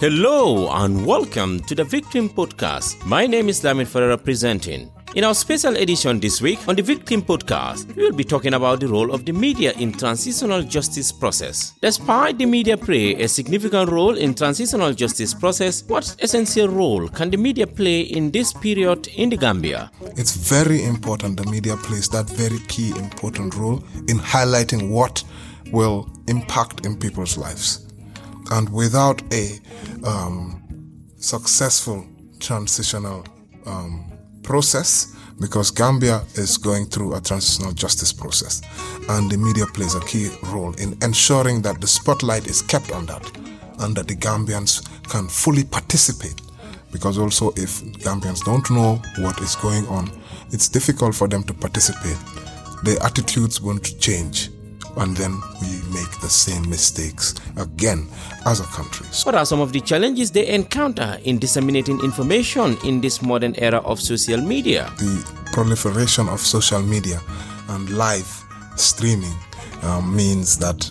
Hello and welcome to the Victim Podcast. My name is Lamin Ferreira presenting. In our special edition this week on the Victim Podcast, we will be talking about the role of the media in transitional justice process. Despite the media play a significant role in transitional justice process, what essential role can the media play in this period in the Gambia? It's very important the media plays that very key important role in highlighting what will impact in people's lives. And without a successful transitional process, because Gambia is going through a transitional justice process, and the media plays a key role in ensuring that the spotlight is kept on that and that the Gambians can fully participate, because also if Gambians don't know what is going on, it's difficult for them to participate. Their attitudes won't change, and then we make the same mistakes again as a country. What are some of the challenges they encounter in disseminating information in this modern era of social media? The proliferation of social media and live streaming means that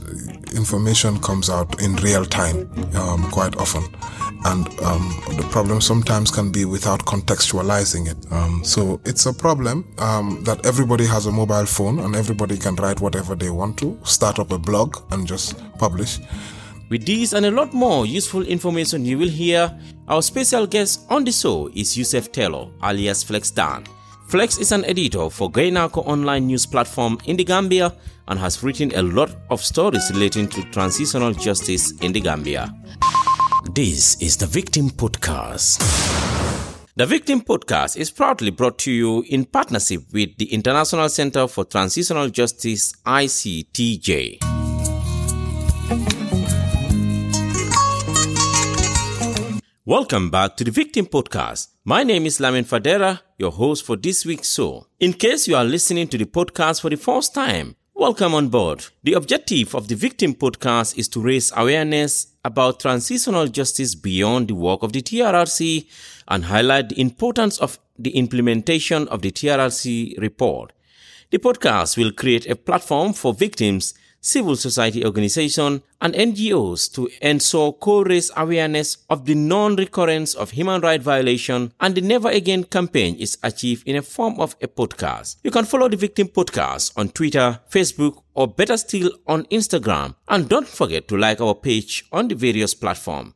information comes out in real time quite often. And the problem sometimes can be without contextualizing it. So it's a problem that everybody has a mobile phone and everybody can write whatever they want to, start up a blog and just publish. With these and a lot more useful information you will hear, our special guest on the show is Yusef Taylor, alias Flex Dan. Flex is an editor for Ghanaco Online News platform in the Gambia and has written a lot of stories relating to transitional justice in the Gambia. This is the Victim Podcast. The Victim Podcast is proudly brought to you in partnership with the International Center for Transitional Justice, ICTJ. Welcome back to the Victim Podcast. My name is Lamin Fadera, your host for this week's show. In case you are listening to the podcast for the first time, welcome on board. The objective of the Victim Podcast is to raise awareness about transitional justice beyond the work of the TRRC and highlight the importance of the implementation of the TRRC report. The podcast will create a platform for victims, civil society organizations, and NGOs to ensure co-raise awareness of the non-recurrence of human rights violation, and the Never Again campaign is achieved in a form of a podcast. You can follow the Victim Podcast on Twitter, Facebook, or better still on Instagram. And don't forget to like our page on the various platforms.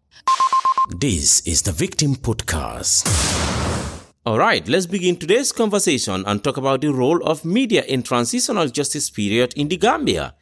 This is the Victim Podcast. Alright, let's begin today's conversation and talk about the role of media in transitional justice period in the Gambia.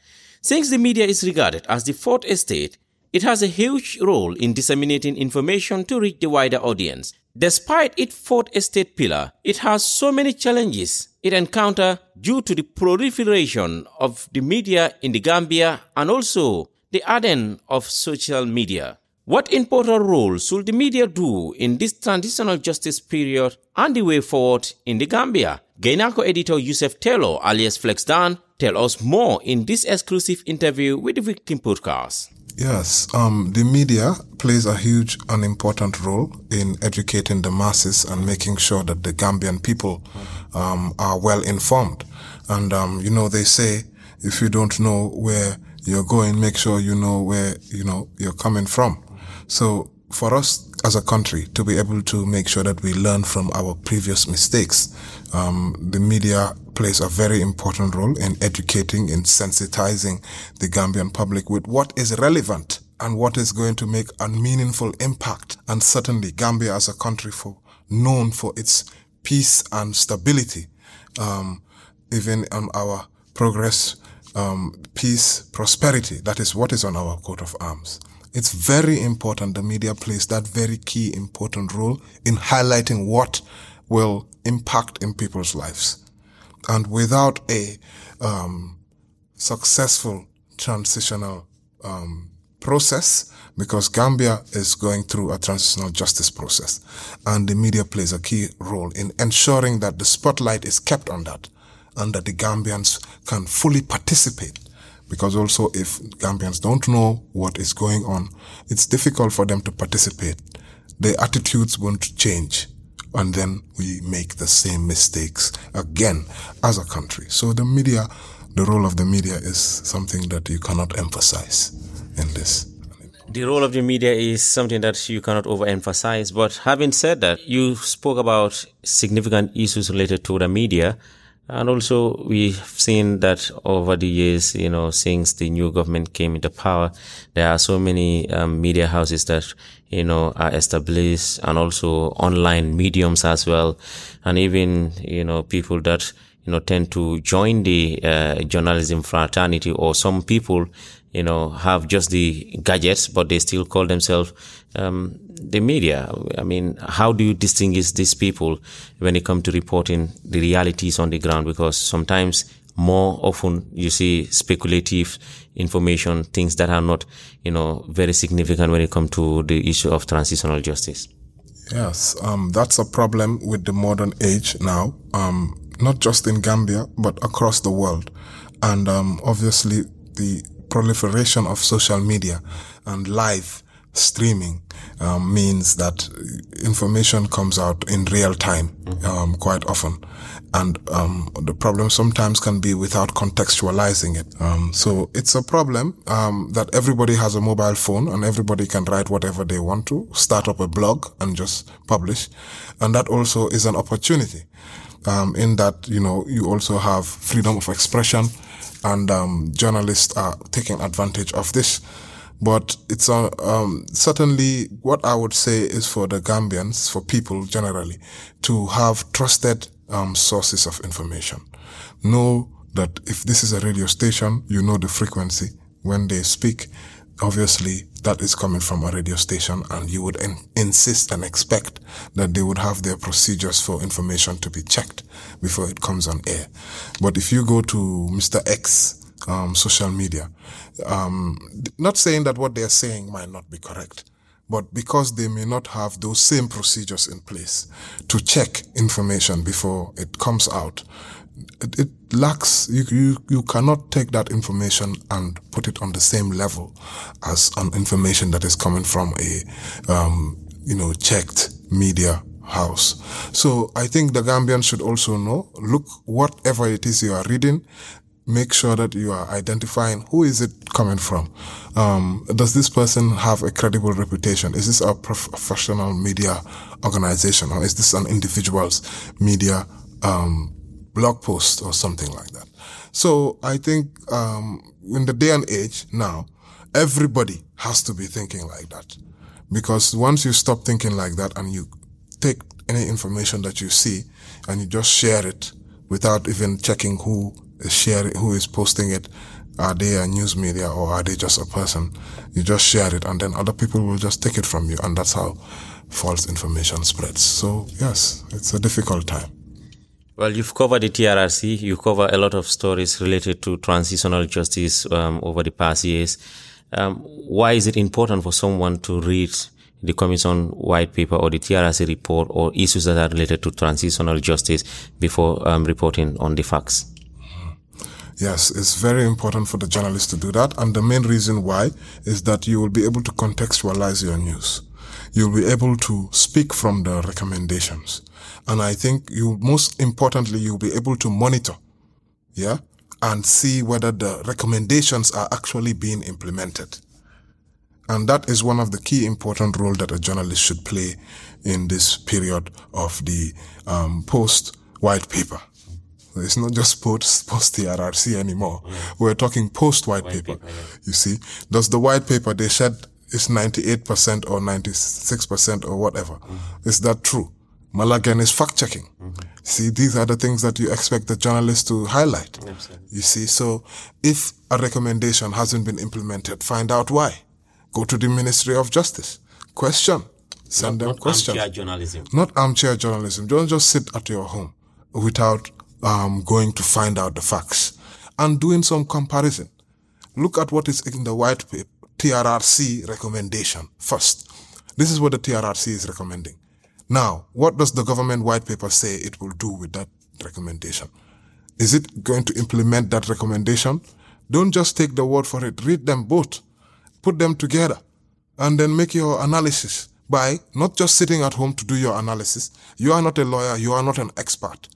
Since the media is regarded as the fourth estate, it has a huge role in disseminating information to reach the wider audience. Despite its fourth estate pillar, it has so many challenges it encounters due to the proliferation of the media in the Gambia and also the advent of social media. What important role should the media do in this transitional justice period and the way forward in the Gambia? Ghanaco editor Yusef Taylor, alias Flex Dan, tell us more in this exclusive interview with the Victim Podcast. Yes, the media plays a huge and important role in educating the masses and making sure that the Gambian people are well informed. And they say if you don't know where you're going, make sure you know where you're coming from. So for us as a country to be able to make sure that we learn from our previous mistakes, the media plays a very important role in educating and sensitizing the Gambian public with what is relevant and what is going to make a meaningful impact. And certainly Gambia as a country known for its peace and stability, even on our progress, peace, prosperity, that is what is on our coat of arms. It's very important the media plays that very key important role in highlighting what will impact in people's lives. And without a successful transitional process, because Gambia is going through a transitional justice process, and the media plays a key role in ensuring that the spotlight is kept on that and that the Gambians can fully participate. Because also if Gambians don't know what is going on, it's difficult for them to participate. Their attitudes won't change, and then we make the same mistakes again as a country. So the media, the role of the media is something that you cannot emphasize in this. The role of the media is something that you cannot overemphasize. But having said that, you spoke about significant issues related to the media. And also we've seen that over the years, you know, since the new government came into power, there are so many media houses that, you know, are established, and also online mediums as well. And even, you know, people that, you know, tend to join the journalism fraternity, or some people, you know, have just the gadgets, but they still call themselves the media. I mean, how do you distinguish these people when it comes to reporting the realities on the ground? Because sometimes, more often, you see speculative information, things that are not, you know, very significant when it comes to the issue of transitional justice. Yes, that's a problem with the modern age now, not just in Gambia, but across the world. And obviously, the proliferation of social media and live streaming means that information comes out in real time quite often, and the problem sometimes can be without contextualizing it. So it's a problem that everybody has a mobile phone and everybody can write whatever they want to, start up a blog and just publish, and that also is an opportunity in that, you know, you also have freedom of expression. And journalists are taking advantage of this. But it's certainly what I would say is for the Gambians, for people generally, to have trusted sources of information. Know that if this is a radio station, you know the frequency. When they speak, obviously, that is coming from a radio station, and you would insist and expect that they would have their procedures for information to be checked before it comes on air. But if you go to Mr. X social media, not saying that what they are saying might not be correct, but because they may not have those same procedures in place to check information before it comes out, it lacks, you cannot take that information and put it on the same level as an information that is coming from a, checked media house. So I think the Gambians should also know, look, whatever it is you are reading, make sure that you are identifying who is it coming from. Does this person have a credible reputation? Is this a professional media organization, or is this an individual's media blog post or something like that? So I think in the day and age now, everybody has to be thinking like that, because once you stop thinking like that and you take any information that you see and you just share it without even checking who is posting it, are they a news media or are they just a person? You just share it, and then other people will just take it from you, and that's how false information spreads. So yes, it's a difficult time. Well, you've covered the TRRC. You cover a lot of stories related to transitional justice over the past years. Why is it important for someone to read the Commission White Paper or the TRRC report or issues that are related to transitional justice before reporting on the facts? Yes, it's very important for the journalist to do that. And the main reason why is that you will be able to contextualize your news. You'll be able to speak from the recommendations. And I think most importantly, you'll be able to monitor, and see whether the recommendations are actually being implemented. And that is one of the key important roles that a journalist should play in this period of the post-white paper. It's not just post-TRRC anymore. Yeah. We're talking post-white paper. Yeah. You see, does the white paper they said is 98% or 96% or whatever? Mm-hmm. Is that true? Malagan is fact-checking. Mm-hmm. See, these are the things that you expect the journalist to highlight. Absolutely. You see, so if a recommendation hasn't been implemented, find out why. Go to the Ministry of Justice. Question. Send them questions. Not armchair journalism. Not armchair journalism. Don't just sit at your home without going to find out the facts and doing some comparison. Look at what is in the white paper, TRRC recommendation first. This is what the TRRC is recommending. Now, what does the government white paper say it will do with that recommendation? Is it going to implement that recommendation? Don't just take the word for it. Read them both. Put them together and then make your analysis. by not just sitting at home to do your analysis. You are not a lawyer. You are not an expert.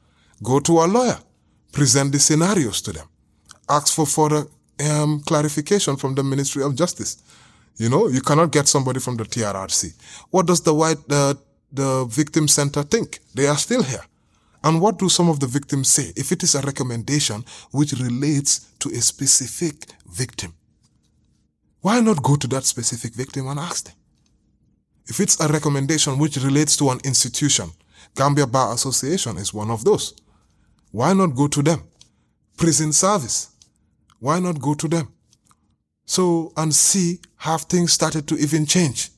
Go to a lawyer. Present the scenarios to them. Ask for further clarification from the Ministry of Justice. You know, you cannot get somebody from the TRRC. What does the victim center think? They are still here. And what do some of the victims say if it is a recommendation which relates to a specific victim? Why not go to that specific victim and ask them? If it's a recommendation which relates to an institution, Gambia Bar Association is one of those. Why not go to them? Prison service. Why not go to them? So, and see, have things started to even change?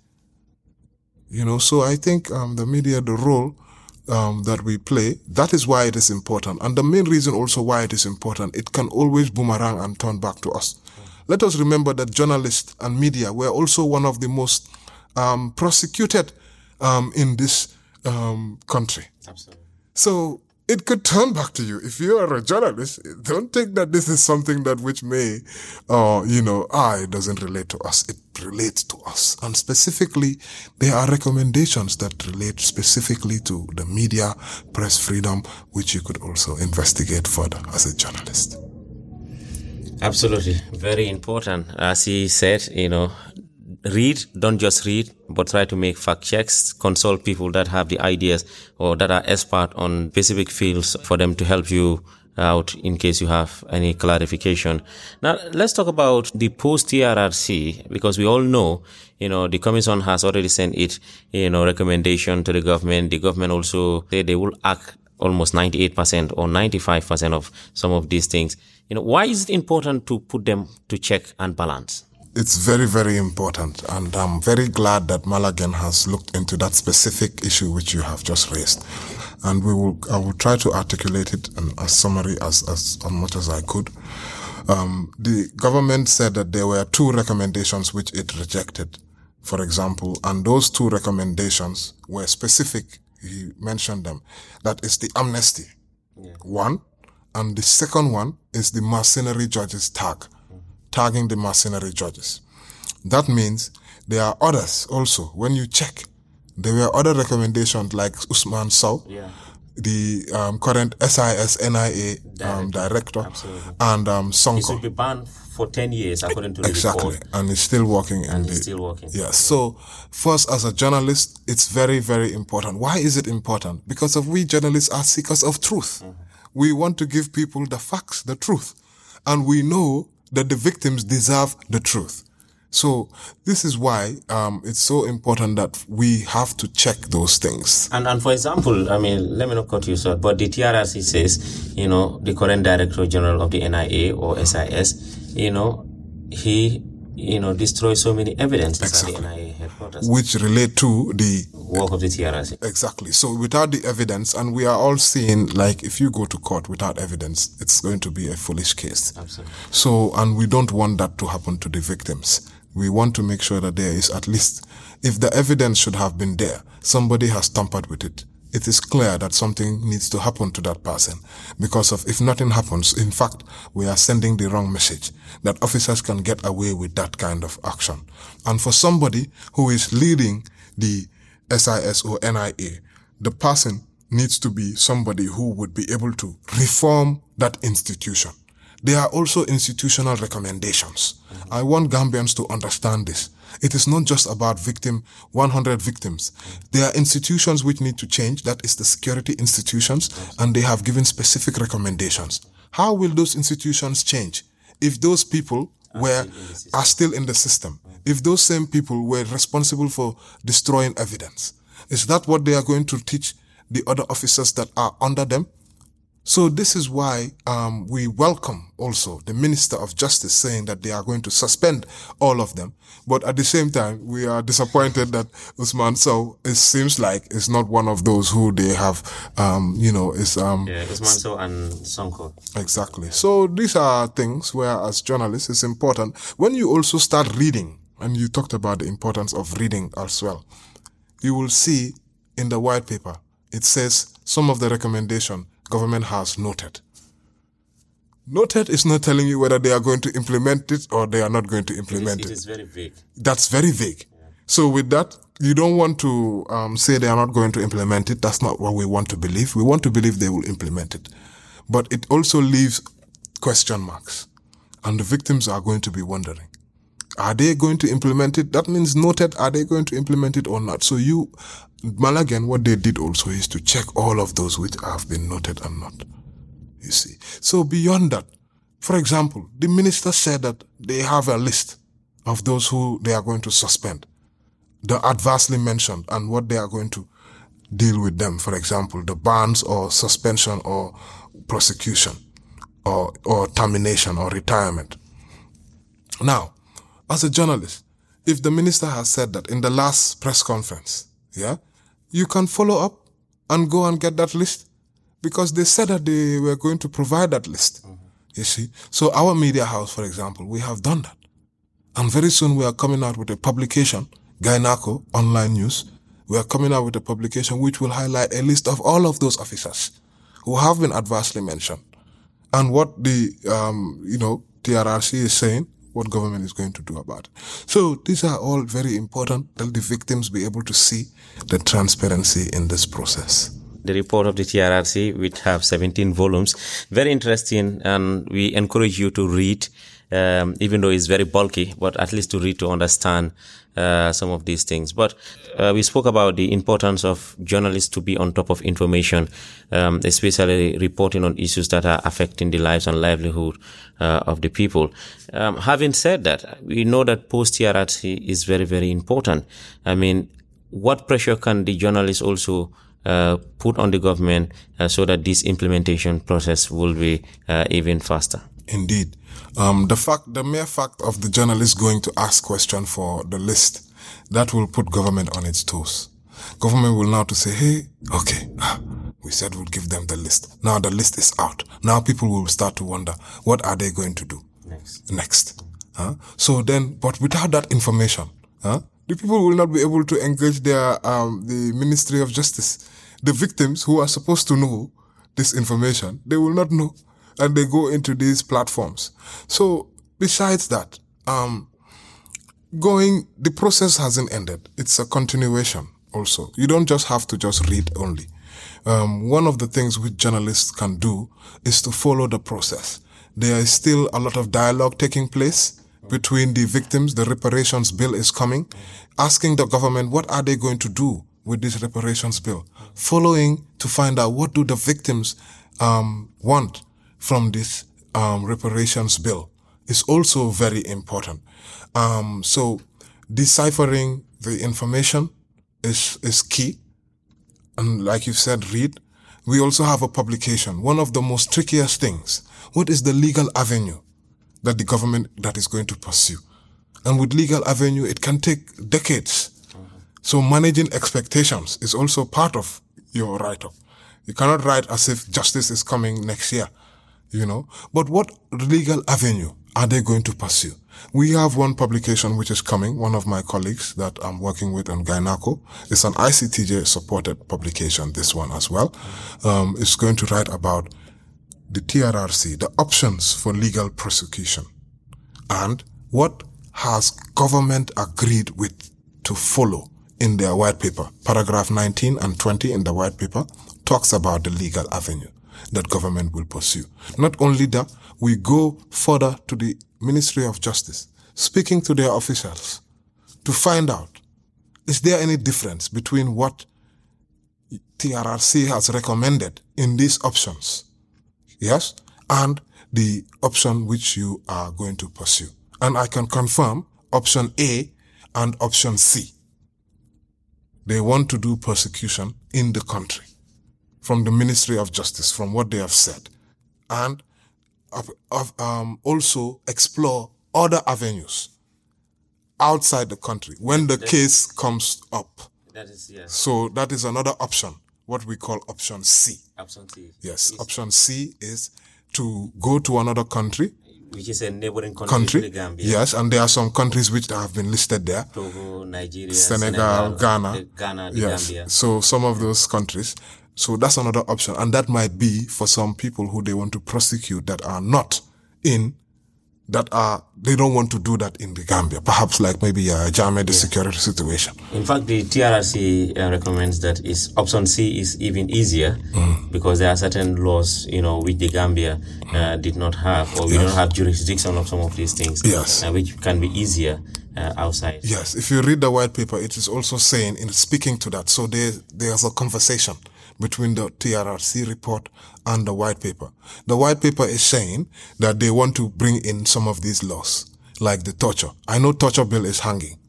You know, so I think the media, the role that we play, that is why it is important. And the main reason also why it is important, it can always boomerang and turn back to us. Let us remember that journalists and media were also one of the most prosecuted in this country. Absolutely. So it could turn back to you. If you are a journalist, don't think that this is something that which may, it doesn't relate to us. It relates to us. And specifically, there are recommendations that relate specifically to the media, press freedom, which you could also investigate further as a journalist. Absolutely. Very important. As he said, read, don't just read, but try to make fact checks, consult people that have the ideas or that are expert on specific fields for them to help you out in case you have any clarification. Now, let's talk about the post-TRRC, because we all know, the Commission has already sent it, recommendation to the government. The government also said they will act almost 98% or 95% of some of these things. Why is it important to put them to check and balance? It's very, very important, and I'm very glad that Malagan has looked into that specific issue which you have just raised. And I will try to articulate it in a summary as much as I could. The government said that there were two recommendations which it rejected, for example, and those two recommendations were specific. He mentioned them. That is the amnesty, one, and the second one is the mercenary judges tagging the mercenary judges. That means there are others also. When you check, there were other recommendations like Usman Sao, the current SIS NIA director, absolutely. And Sonko. He should be banned for 10 years, according to the report. Exactly, and he's still working. Yeah, so for us as a journalist, it's very, very important. Why is it important? Because we journalists are seekers of truth. Mm-hmm. We want to give people the facts, the truth. And we know that the victims deserve the truth. So this is why it's so important that we have to check those things. And for example, let me not cut you short, but the TRRC says, the current Director General of the NIA or SIS, he destroyed so many evidences at the NIA headquarters. Which relate to the work of the TRRC. Exactly. So without the evidence, and we are all seeing, like, if you go to court without evidence, it's going to be a foolish case. Absolutely. So, and we don't want that to happen to the victims. We want to make sure that there is at least, if the evidence should have been there, somebody has tampered with it. It is clear that something needs to happen to that person because of if nothing happens, in fact, we are sending the wrong message that officers can get away with that kind of action. And for somebody who is leading the SIS or NIA, the person needs to be somebody who would be able to reform that institution. There are also institutional recommendations. I want Gambians to understand this. It is not just about 100 victims. There are institutions which need to change. That is the security institutions, and they have given specific recommendations. How will those institutions change if those people are still in the system? If those same people were responsible for destroying evidence? Is that what they are going to teach the other officers that are under them? So this is why we welcome also the Minister of Justice saying that they are going to suspend all of them. But at the same time, we are disappointed that Usman Sao, it seems like, is not one of those who they have, Usman Sao and Sonko. Exactly. So these are things where, as journalists, it's important. When you also start reading, and you talked about the importance of reading as well, you will see in the white paper, it says some of the recommendation government has noted. Noted is not telling you whether they are going to implement it or they are not going to implement it. It is very vague. That's very vague. Yeah. So with that, you don't want to say they are not going to implement it. That's not what we want to believe. We want to believe they will implement it. But it also leaves question marks. And the victims are going to be wondering, are they going to implement it? That means noted, are they going to implement it or not? So you, Malagan, what they did also is to check all of those which have been noted and not. You see. So beyond that, for example, the minister said that they have a list of those who they are going to suspend, the adversely mentioned, and what they are going to deal with them. For example, the bans or suspension or prosecution or termination or retirement. Now, as a journalist, if the minister has said that in the last press conference, yeah, you can follow up and go and get that list, because they said that they were going to provide that list. Mm-hmm. You see? So our media house, for example, we have done that. And very soon we are coming out with a publication, Ghanaco Online News. We are coming out with a publication which will highlight a list of all of those officers who have been adversely mentioned. And what the, TRRC is saying, what government is going to do about it. So these are all very important that the victims be able to see the transparency in this process. The report of the TRRC, which have 17 volumes, very interesting, and we encourage you to read, even though it's very bulky, but at least to read to understand some of these things. But we spoke about the importance of journalists to be on top of information, especially reporting on issues that are affecting the lives and livelihood of the people. Having said that, we know that post-TRRC is very, very important. I mean, what pressure can the journalists also put on the government so that this implementation process will be even faster? Indeed. The mere fact of the journalist going to ask question for the list, that will put government on its toes. Government will now to say, hey, okay, we said we'll give them the list. Now the list is out. Now people will start to wonder, what are they going to do next? So then, but without that information, the people will not be able to engage their the Ministry of Justice. The victims who are supposed to know this information, they will not know, and they go into these platforms. So besides that, the process hasn't ended. It's a continuation also. You don't just have to just read only. One of the things which journalists can do is to follow the process. There is still a lot of dialogue taking place between the victims. The reparations bill is coming, asking the government, what are they going to do with this reparations bill? Following to find out what do the victims want from this reparations bill is also very important. So deciphering the information is key. And like you've said, read. We also have a publication. One of the most trickiest things, what is the legal avenue that the government that is going to pursue? And with legal avenue, it can take decades. Mm-hmm. So managing expectations is also part of your write-up. You cannot write as if justice is coming next year, But what legal avenue are they going to pursue? We have one publication which is coming. One of my colleagues that I'm working with on Gynaco. It's an ICTJ-supported publication, this one as well. It's going to write about the TRRC, the options for legal prosecution, and what has government agreed with to follow in their white paper. Paragraph 19 and 20 in the white paper talks about the legal avenue that government will pursue. Not only that, we go further to the Ministry of Justice, speaking to their officials to find out, is there any difference between what TRRC has recommended in these options? Yes, and the option which you are going to pursue. And I can confirm option A and option C. They want to do prosecution in the country from the Ministry of Justice, from what they have said. And also explore other avenues outside the country when the case comes up. That is, yes. So that is another option. What we call option C. Option C. Yes, option C is to go to another country, which is a neighboring country, to the Gambia. Yes, and there are some countries which have been listed there: Togo, Nigeria, Senegal, Ghana, yes. Gambia. So some of those countries. So that's another option, and that might be for some people who they want to prosecute that are not in that are, they don't want to do that in the Gambia. Perhaps like maybe Jammeh, the security situation. In fact, the TRRC recommends that is option C is even easier because there are certain laws, you know, which the Gambia did not have, or we don't have jurisdiction of some of these things, which can be easier outside. Yes, if you read the white paper, it is also saying, in speaking to that, so there's a conversation between the TRRC report and the white paper. The white paper is saying that they want to bring in some of these laws, like the torture. I know torture bill is hanging,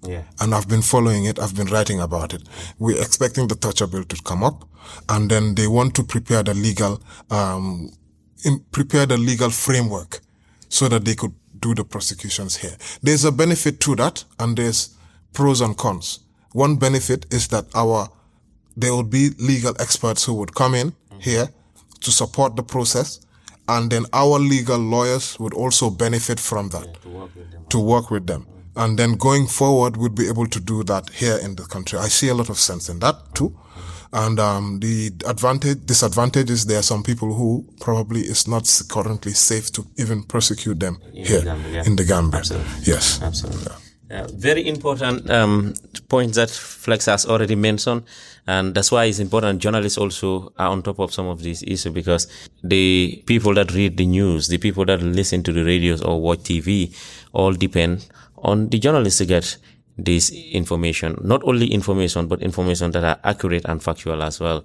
and I've been following it. I've been writing about it. We're expecting the torture bill to come up, and then they want to prepare the legal, prepare the legal framework so that they could do the prosecutions here. There's a benefit to that, and there's pros and cons. One benefit is that there will be legal experts who would come in here to support the process, and then our legal lawyers would also benefit from that, to work with them. And then going forward, we'd be able to do that here in the country. I see a lot of sense in that too. And the disadvantage is there are some people who probably it's not currently safe to even prosecute them in the Gambia. Absolutely. Yes. Absolutely. Yeah. Very important point that Flex has already mentioned, and that's why it's important journalists also are on top of some of these issues, because the people that read the news, the people that listen to the radios or watch TV, all depend on the journalists to get this information. Not only information, but information that are accurate and factual as well.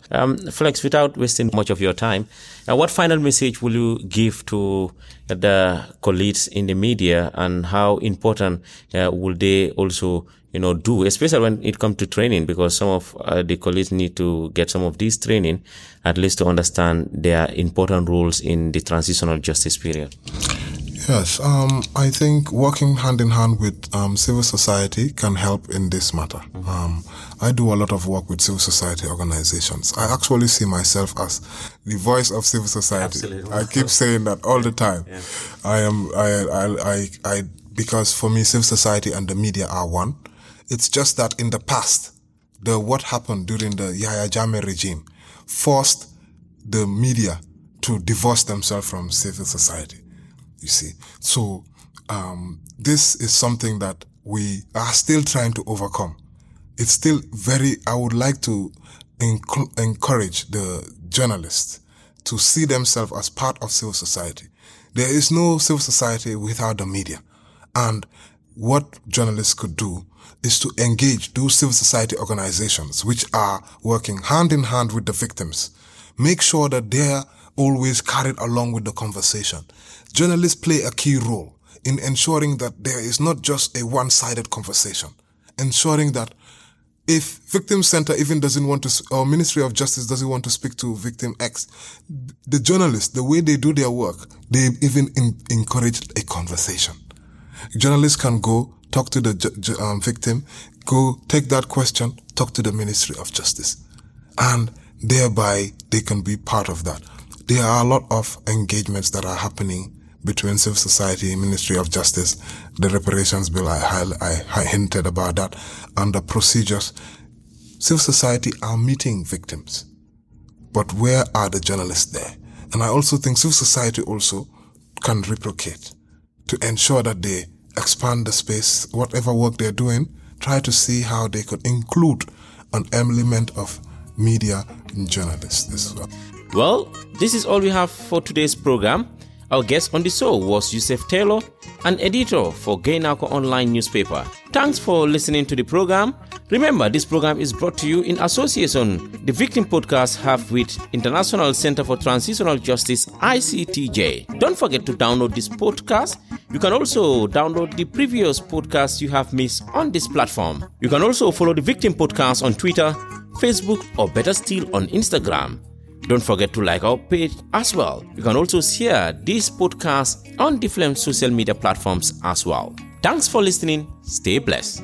Flex, without wasting much of your time, what final message will you give to the colleagues in the media, and how important will they also, you know, do, especially when it comes to training, because some of the colleagues need to get some of these training, at least to understand their important roles in the transitional justice period? Yes, I think working hand in hand with civil society can help in this matter. I do a lot of work with civil society organizations. I actually see myself as the voice of civil society. Absolutely. I keep saying that all the time. Yeah. I because for me, civil society and the media are one. It's just that in the past, what happened during the Yahya Jammeh regime forced the media to divorce themselves from civil society. You see, so this is something that we are still trying to overcome. It's still I would like to encourage the journalists to see themselves as part of civil society. There is no civil society without the media. And what journalists could do is to engage those civil society organizations which are working hand in hand with the victims. Make sure that they're always carried along with the conversation. Journalists play a key role in ensuring that there is not just a one-sided conversation, ensuring that if Victim Center even doesn't want to, or Ministry of Justice doesn't want to speak to Victim X, the journalists, the way they do their work, they even encourage a conversation. Journalists can go talk to the victim, go take that question, talk to the Ministry of Justice, and thereby they can be part of that. There are a lot of engagements that are happening between civil society, Ministry of Justice, the reparations bill, I hinted about that, and the procedures. Civil society are meeting victims, but where are the journalists there? And I also think civil society also can replicate to ensure that they expand the space, whatever work they're doing, try to see how they could include an element of media and journalists as well. Well, this is all we have for today's program. Our guest on the show was Yusef Taylor, an editor for Ghanaco Online newspaper. Thanks for listening to the program. Remember, this program is brought to you in association the Victim Podcast have with International Center for Transitional Justice, ICTJ. Don't forget to download this podcast. You can also download the previous podcasts you have missed on this platform. You can also follow the Victim Podcast on Twitter, Facebook, or better still on Instagram. Don't forget to like our page as well. You can also share this podcast on different social media platforms as well. Thanks for listening. Stay blessed.